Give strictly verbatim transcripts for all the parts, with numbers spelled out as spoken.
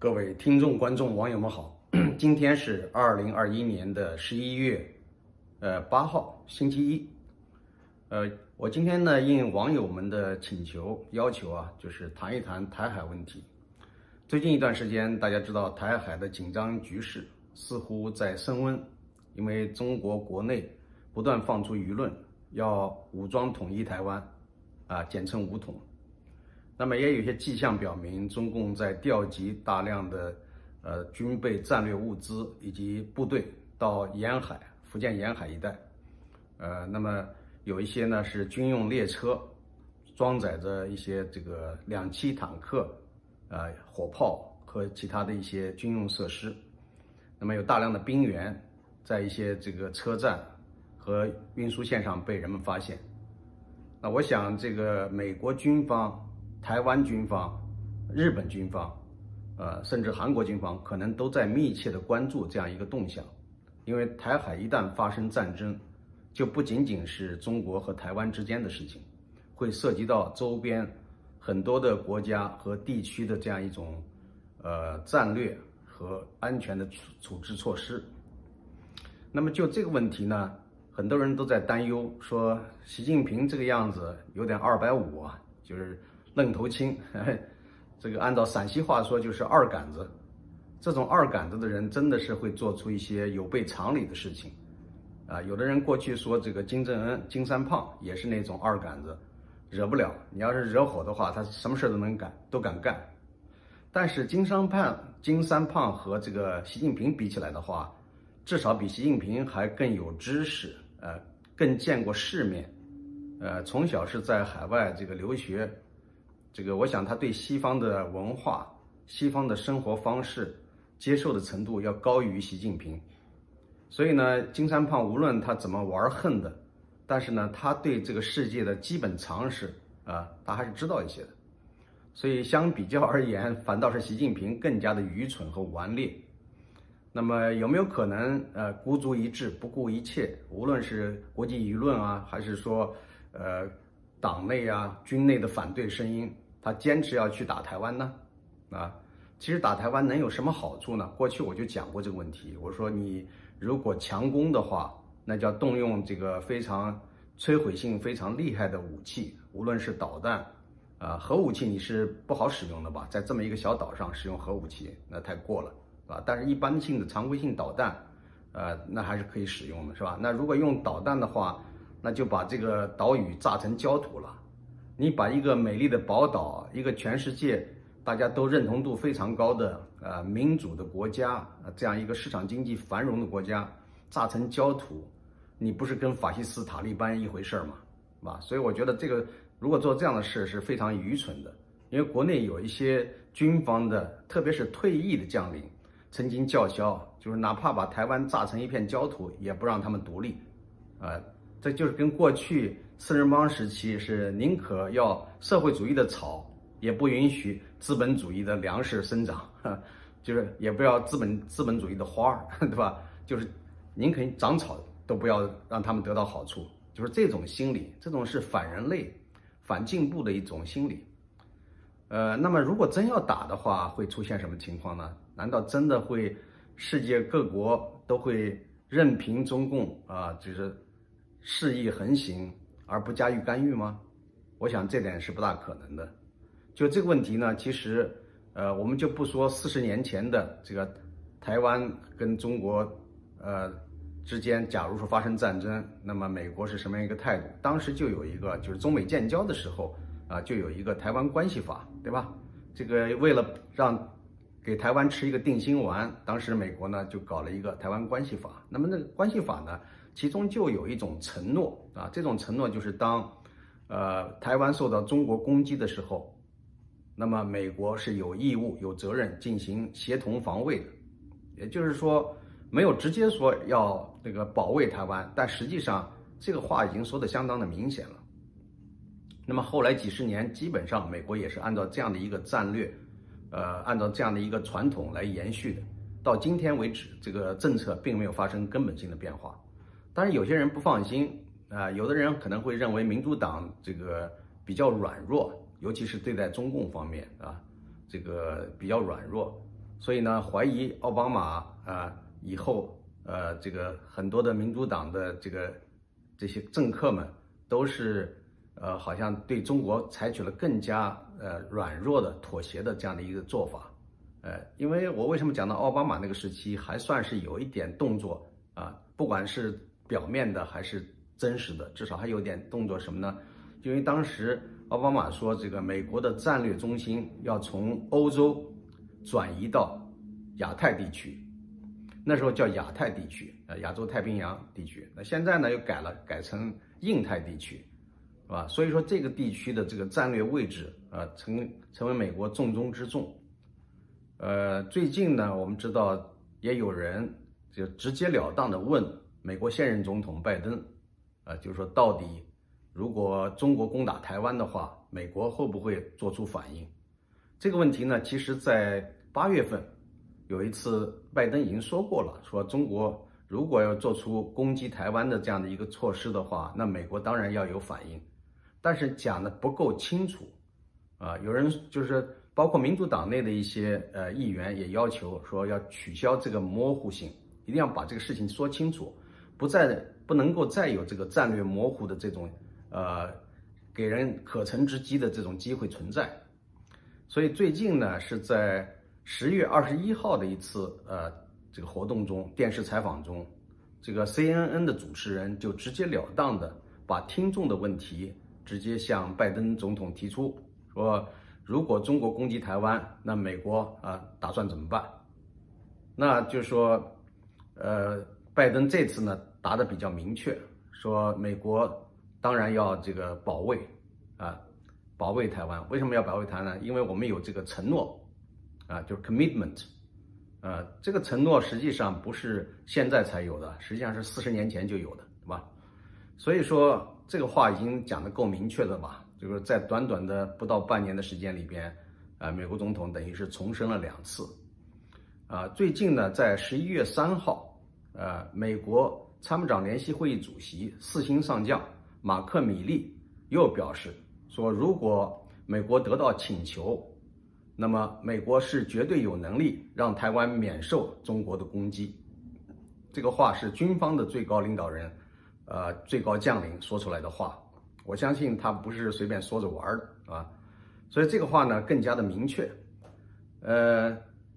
各位听众、观众、网友们好，今天是二零二一年的十一月，呃八号，星期一。呃，我今天呢应网友们的请求要求啊，就是谈一谈台海问题。最近一段时间，大家知道台海的紧张局势似乎在升温，因为中国国内不断放出舆论要武装统一台湾，啊，简称武统。那么也有些迹象表明，中共在调集大量的呃军备、战略物资以及部队到沿海、福建沿海一带。呃，那么有一些呢是军用列车，装载着一些这个两栖坦克、呃火炮和其他的一些军用设施。那么有大量的兵员在一些这个车站和运输线上被人们发现。那我想，这个美国军方、台湾军方、日本军方，呃，甚至韩国军方可能都在密切的关注这样一个动向，因为台海一旦发生战争，就不仅仅是中国和台湾之间的事情，会涉及到周边很多的国家和地区的这样一种呃战略和安全的处处置措施。那么就这个问题呢，很多人都在担忧，说习近平这个样子有点二百五啊，就是愣头青，这个按照陕西话说就是二杆子。这种二杆子的人真的是会做出一些有悖常理的事情啊！有的人过去说这个金正恩、金三胖也是那种二杆子，惹不了你，要是惹火的话，他什么事都能干，都敢干。但是金三胖、金三胖和这个习近平比起来的话，至少比习近平还更有知识，呃，更见过世面，呃，从小是在海外这个留学。这个我想他对西方的文化、西方的生活方式接受的程度要高于习近平，所以呢，金三胖无论他怎么玩横的，但是呢，他对这个世界的基本常识啊，他还是知道一些的。所以相比较而言，反倒是习近平更加的愚蠢和顽劣。那么有没有可能呃孤注一掷、不顾一切，无论是国际舆论啊，还是说呃。党内啊、军内的反对声音，他坚持要去打台湾呢？啊，其实打台湾能有什么好处呢？过去我就讲过这个问题，我说你如果强攻的话，那叫动用这个非常摧毁性非常厉害的武器，无论是导弹啊、核武器你是不好使用的吧，在这么一个小岛上使用核武器那太过了，是吧？但是一般性的常规性导弹，呃，那还是可以使用的，是吧？那如果用导弹的话，那就把这个岛屿炸成焦土了。你把一个美丽的宝岛，一个全世界大家都认同度非常高的呃民主的国家，这样一个市场经济繁荣的国家炸成焦土，你不是跟法西斯塔利班一回事吗？是吧？所以我觉得这个如果做这样的事是非常愚蠢的，因为国内有一些军方的，特别是退役的将领曾经叫嚣，就是哪怕把台湾炸成一片焦土，也不让他们独立，呃。这就是跟过去四人帮时期是宁可要社会主义的草，也不允许资本主义的粮食生长，就是也不要资本资本主义的花儿，对吧？就是宁可长草都不要让他们得到好处，就是这种心理，这种是反人类、反进步的一种心理。呃，那么如果真要打的话，会出现什么情况呢？难道真的会世界各国都会任凭中共啊，就是肆意横行而不加以干预吗？我想这点是不大可能的。就这个问题呢，其实呃，我们就不说四十年前的这个台湾跟中国呃之间，假如说发生战争，那么美国是什么样一个态度？当时就有一个，就是中美建交的时候啊、呃，就有一个台湾关系法，对吧？这个为了让给台湾吃一个定心丸，当时美国呢就搞了一个台湾关系法。那么那个关系法呢，其中就有一种承诺啊，这种承诺就是当，呃，台湾受到中国攻击的时候，那么美国是有义务、有责任进行协同防卫的。也就是说，没有直接说要这个保卫台湾，但实际上这个话已经说得相当的明显了。那么后来几十年，基本上美国也是按照这样的一个战略，呃，按照这样的一个传统来延续的。到今天为止，这个政策并没有发生根本性的变化。当然有些人不放心啊、呃，有的人可能会认为民主党这个比较软弱，尤其是对待中共方面啊，这个比较软弱。所以呢，怀疑奥巴马啊、呃、以后呃这个很多的民主党的这个这些政客们都是呃好像对中国采取了更加呃软弱的妥协的这样的一个做法。呃，因为我为什么讲到奥巴马那个时期还算是有一点动作啊，不管是表面的还是真实的，至少还有点动作什么呢？因为当时奥巴马说这个美国的战略中心要从欧洲转移到亚太地区，那时候叫亚太地区，呃，亚洲太平洋地区。那现在呢又改了，改成印太地区，是吧？所以说这个地区的这个战略位置啊、呃，成成为美国重中之重。呃，最近呢，我们知道也有人就直截了当的问美国现任总统拜登，啊、呃，就是说到底如果中国攻打台湾的话，美国会不会做出反应？这个问题呢，其实在八月份有一次拜登已经说过了，说中国如果要做出攻击台湾的这样的一个措施的话，那美国当然要有反应，但是讲的不够清楚，啊、呃，有人就是。包括民主党内的一些呃议员也要求说要取消这个模糊性，一定要把这个事情说清楚，不再不能够再有这个战略模糊的这种呃给人可乘之机的这种机会存在。所以最近呢是在十月二十一号的一次呃这个活动中，电视采访中，这个 C N N 的主持人就直截了当的把听众的问题直接向拜登总统提出，说。如果中国攻击台湾，那美国啊、呃、打算怎么办？那就说，呃，拜登这次呢答得比较明确，说美国当然要这个保卫啊、呃，保卫台湾。为什么要保卫台呢？因为我们有这个承诺啊、呃，就是 commitment， 呃，这个承诺实际上不是现在才有的，实际上是四十年前就有的，对吧？所以说这个话已经讲得够明确了吧？就是在短短的不到半年的时间里边，啊，美国总统等于是重申了两次，啊，最近呢，在十一月三号，呃，美国参谋长联席会议主席四星上将马克·米利又表示说，如果美国得到请求，那么美国是绝对有能力让台湾免受中国的攻击。这个话是军方的最高领导人，呃，最高将领说出来的话。我相信他不是随便说着玩的啊，所以这个话呢更加的明确。呃，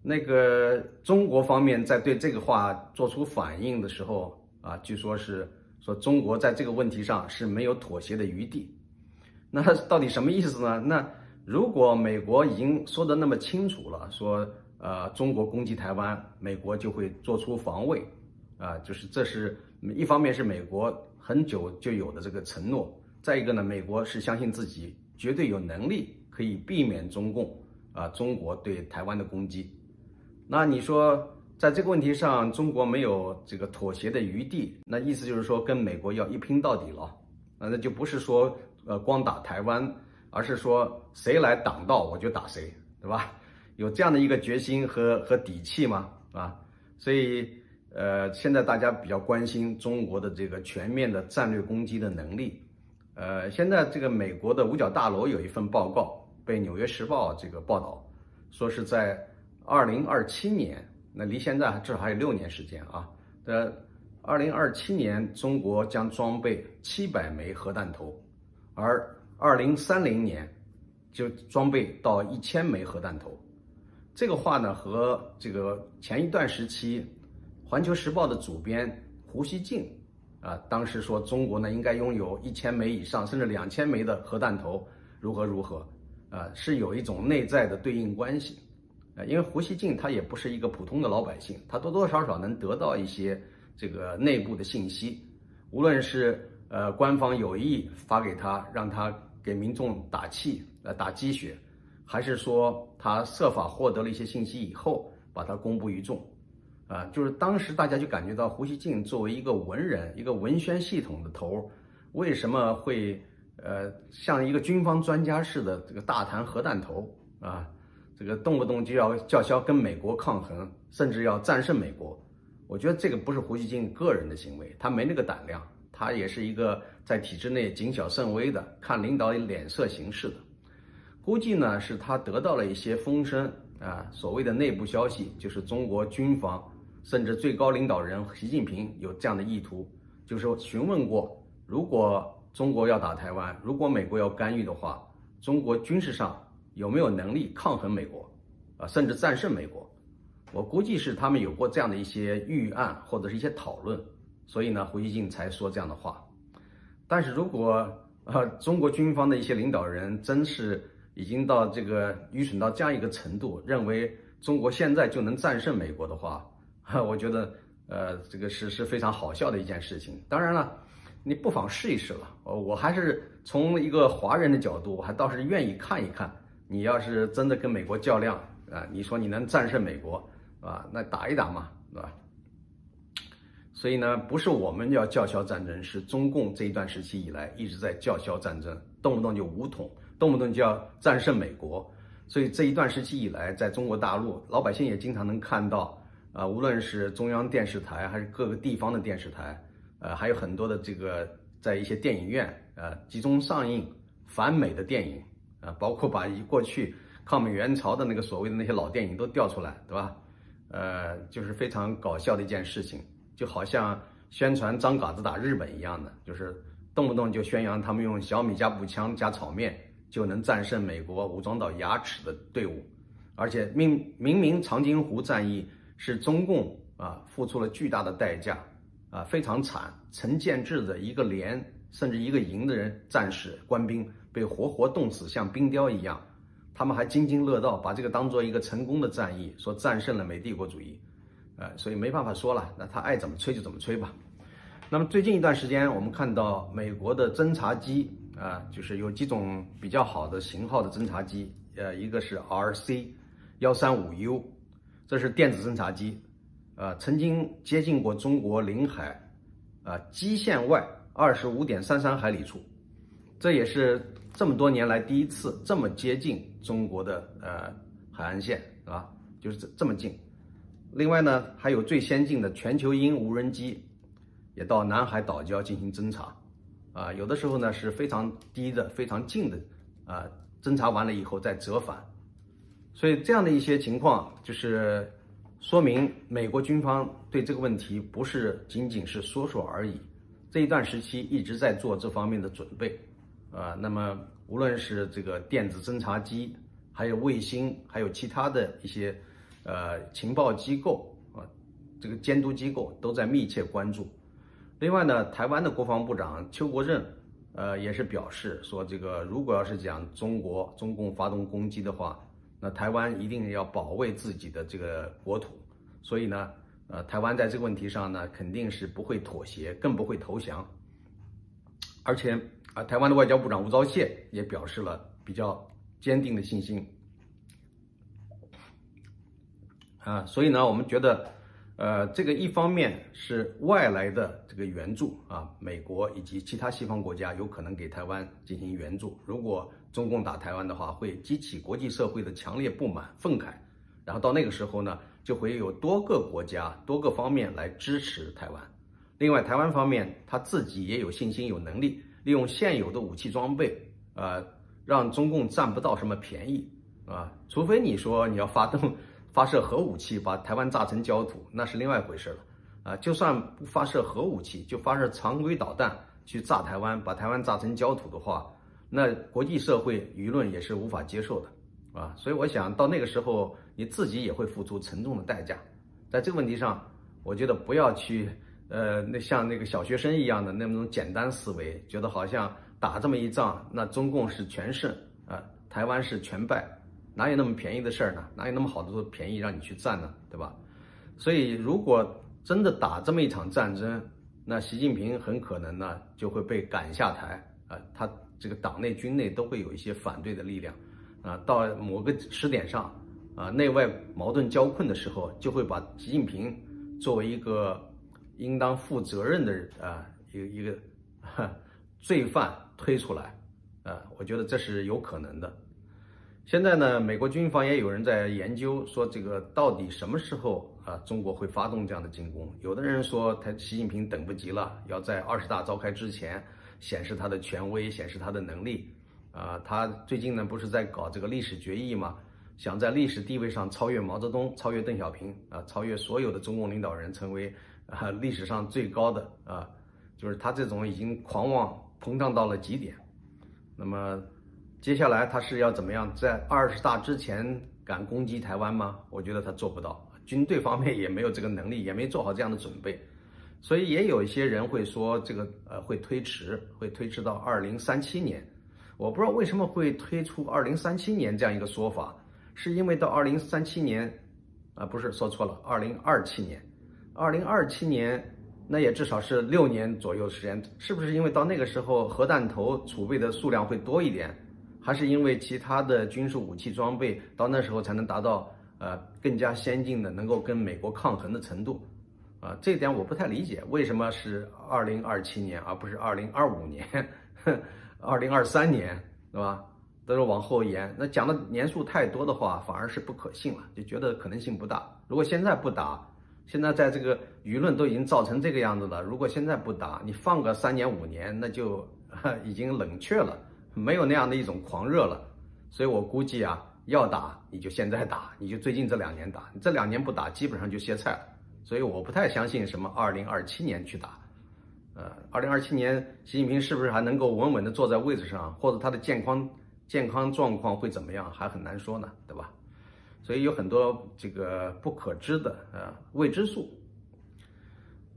那个中国方面在对这个话做出反应的时候啊，据说是说中国在这个问题上是没有妥协的余地。那到底什么意思呢？那如果美国已经说的那么清楚了，说呃中国攻击台湾，美国就会做出防卫啊，就是这是一方面是美国很久就有的这个承诺。再一个呢，美国是相信自己绝对有能力可以避免中共啊、呃、中国对台湾的攻击。那你说在这个问题上，中国没有这个妥协的余地，那意思就是说跟美国要一拼到底了。那就不是说呃光打台湾，而是说谁来挡道我就打谁，对吧？有这样的一个决心和和底气吗？啊，所以呃现在大家比较关心中国的这个全面的战略攻击的能力。呃，现在这个美国的五角大楼有一份报告被《纽约时报》这个报道，说是在二零二七年，那离现在还至少还有六年时间啊。呃，二零二七年中国将装备七百枚核弹头，而二零三零年就装备到一千枚核弹头。这个话呢，和这个前一段时期《环球时报》的主编胡锡进。啊，当时说中国呢应该拥有一千枚以上，甚至两千枚的核弹头，如何如何，啊，是有一种内在的对应关系，啊，因为胡锡进他也不是一个普通的老百姓，他多多少少能得到一些这个内部的信息，无论是呃官方有意发给他，让他给民众打气，呃打鸡血，还是说他设法获得了一些信息以后，把它公布于众。啊，就是当时大家就感觉到胡锡进作为一个文人、一个文宣系统的头，为什么会呃像一个军方专家似的这个大谈核弹头啊？这个动不动就要叫嚣跟美国抗衡，甚至要战胜美国。我觉得这个不是胡锡进个人的行为，他没那个胆量，他也是一个在体制内谨小慎微的，看领导脸色行事的。估计呢是他得到了一些风声啊，所谓的内部消息就是中国军方甚至最高领导人习近平有这样的意图，就是询问过，如果中国要打台湾，如果美国要干预的话，中国军事上有没有能力抗衡美国，啊，甚至战胜美国？我估计是他们有过这样的一些预案或者是一些讨论，所以呢，胡锡进才说这样的话。但是如果呃中国军方的一些领导人真是已经到这个愚蠢到这样一个程度，认为中国现在就能战胜美国的话，我觉得呃这个是是非常好笑的一件事情。当然了，你不妨试一试了。我还是从一个华人的角度，我还倒是愿意看一看。你要是真的跟美国较量啊，你说你能战胜美国啊，那打一打嘛，对吧？所以呢，不是我们要叫嚣战争，是中共这一段时期以来一直在叫嚣战争，动不动就武统，动不动就要战胜美国。所以这一段时期以来，在中国大陆老百姓也经常能看到啊，无论是中央电视台还是各个地方的电视台，呃，还有很多的这个在一些电影院呃集中上映反美的电影啊，包括把过去抗美援朝的那个所谓的那些老电影都调出来，对吧？呃，就是非常搞笑的一件事情，就好像宣传张嘎子打日本一样的，就是动不动就宣扬他们用小米加步枪加炒面就能战胜美国武装到牙齿的队伍，而且明明明长津湖战役是中共啊付出了巨大的代价啊，非常惨，陈建志的一个连甚至一个营的人战士官兵被活活冻死，像冰雕一样，他们还津津乐道，把这个当做一个成功的战役，说战胜了美帝国主义，呃，所以没办法说了，那他爱怎么吹就怎么吹吧。那么最近一段时间，我们看到美国的侦察机啊、呃，就是有几种比较好的型号的侦察机，呃，一个是 R C 一三五 U， 这是电子侦察机，呃，曾经接近过中国领海，啊、呃，基线外 二十五点三三 海里处。这也是这么多年来第一次这么接近中国的呃海岸线，是吧？就是这这么近。另外呢，还有最先进的全球鹰无人机也到南海岛礁进行侦察，啊、呃，有的时候呢是非常低的、非常近的，啊、呃，侦察完了以后再折返。所以这样的一些情况，就是说明美国军方对这个问题不是仅仅是说说而已，这一段时期一直在做这方面的准备。啊，那么无论是这个电子侦察机，还有卫星，还有其他的一些呃情报机构啊，这个监督机构都在密切关注。另外呢，台湾的国防部长邱国正呃也是表示说，这个如果要是讲中国中共发动攻击的话，那台湾一定要保卫自己的这个国土。所以呢，呃，台湾在这个问题上呢，肯定是不会妥协，更不会投降，而且。啊，台湾的外交部长吴钊燮也表示了比较坚定的信心。啊，所以呢，我们觉得，呃，这个一方面是外来的这个援助啊，美国以及其他西方国家有可能给台湾进行援助。如果中共打台湾的话，会激起国际社会的强烈不满、愤慨，然后到那个时候呢，就会有多个国家、多个方面来支持台湾。另外，台湾方面他自己也有信心、有能力。利用现有的武器装备，呃，让中共占不到什么便宜啊！除非你说你要发动发射核武器，把台湾炸成焦土，那是另外一回事了啊！就算不发射核武器，就发射常规导弹去炸台湾，把台湾炸成焦土的话，那国际社会舆论也是无法接受的啊！所以我想到那个时候，你自己也会付出沉重的代价。在这个问题上，我觉得不要去。呃，那像那个小学生一样的那种简单思维，觉得好像打这么一仗，那中共是全胜啊、呃，台湾是全败，哪有那么便宜的事儿呢？哪有那么好的便宜让你去占呢？对吧？所以如果真的打这么一场战争，那习近平很可能呢就会被赶下台啊、呃，他这个党内军内都会有一些反对的力量啊、呃，到某个时点上啊、呃，内外矛盾交困的时候，就会把习近平作为一个。应当负责任的啊，一个一个罪犯推出来，啊，我觉得这是有可能的。现在呢，美国军方也有人在研究说，这个到底什么时候啊，中国会发动这样的进攻？有的人说，他习近平等不及了，要在二十大召开之前显示他的权威，显示他的能力。啊，他最近呢不是在搞这个历史决议嘛？想在历史地位上超越毛泽东、超越邓小平啊，超越所有的中共领导人，成为啊历史上最高的啊，就是他这种已经狂妄膨胀到了极点。那么接下来他是要怎么样？在二十大之前敢攻击台湾吗？我觉得他做不到，军队方面也没有这个能力，也没做好这样的准备。所以也有一些人会说这个呃会推迟，会推迟到二零三七年。我不知道为什么会推出二零三七年这样一个说法。是因为到二零三七年，啊，不是说错了，二零二七年，二零二七年，那也至少是六年左右时间，是不是因为到那个时候核弹头储备的数量会多一点，还是因为其他的军事武器装备到那时候才能达到呃更加先进的，能够跟美国抗衡的程度？啊，这一点我不太理解，为什么是二零二七年而不是二零二五年、二零二三年，对吧？都是往后延，那讲的年数太多的话，反而是不可信了，就觉得可能性不大。如果现在不打，现在在这个舆论都已经造成这个样子了，如果现在不打，你放个三年五年，那就已经冷却了，没有那样的一种狂热了。所以我估计啊，要打你就现在打，你就最近这两年打，你这两年不打，基本上就歇菜了。所以我不太相信什么二零二七年去打。呃，二零二七年习近平是不是还能够稳稳的坐在位置上，或者他的健康？健康状况会怎么样还很难说呢，对吧？所以有很多这个不可知的呃未知数。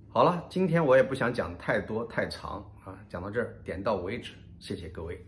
好了，今天我也不想讲太多太长啊，讲到这儿点到为止，谢谢各位。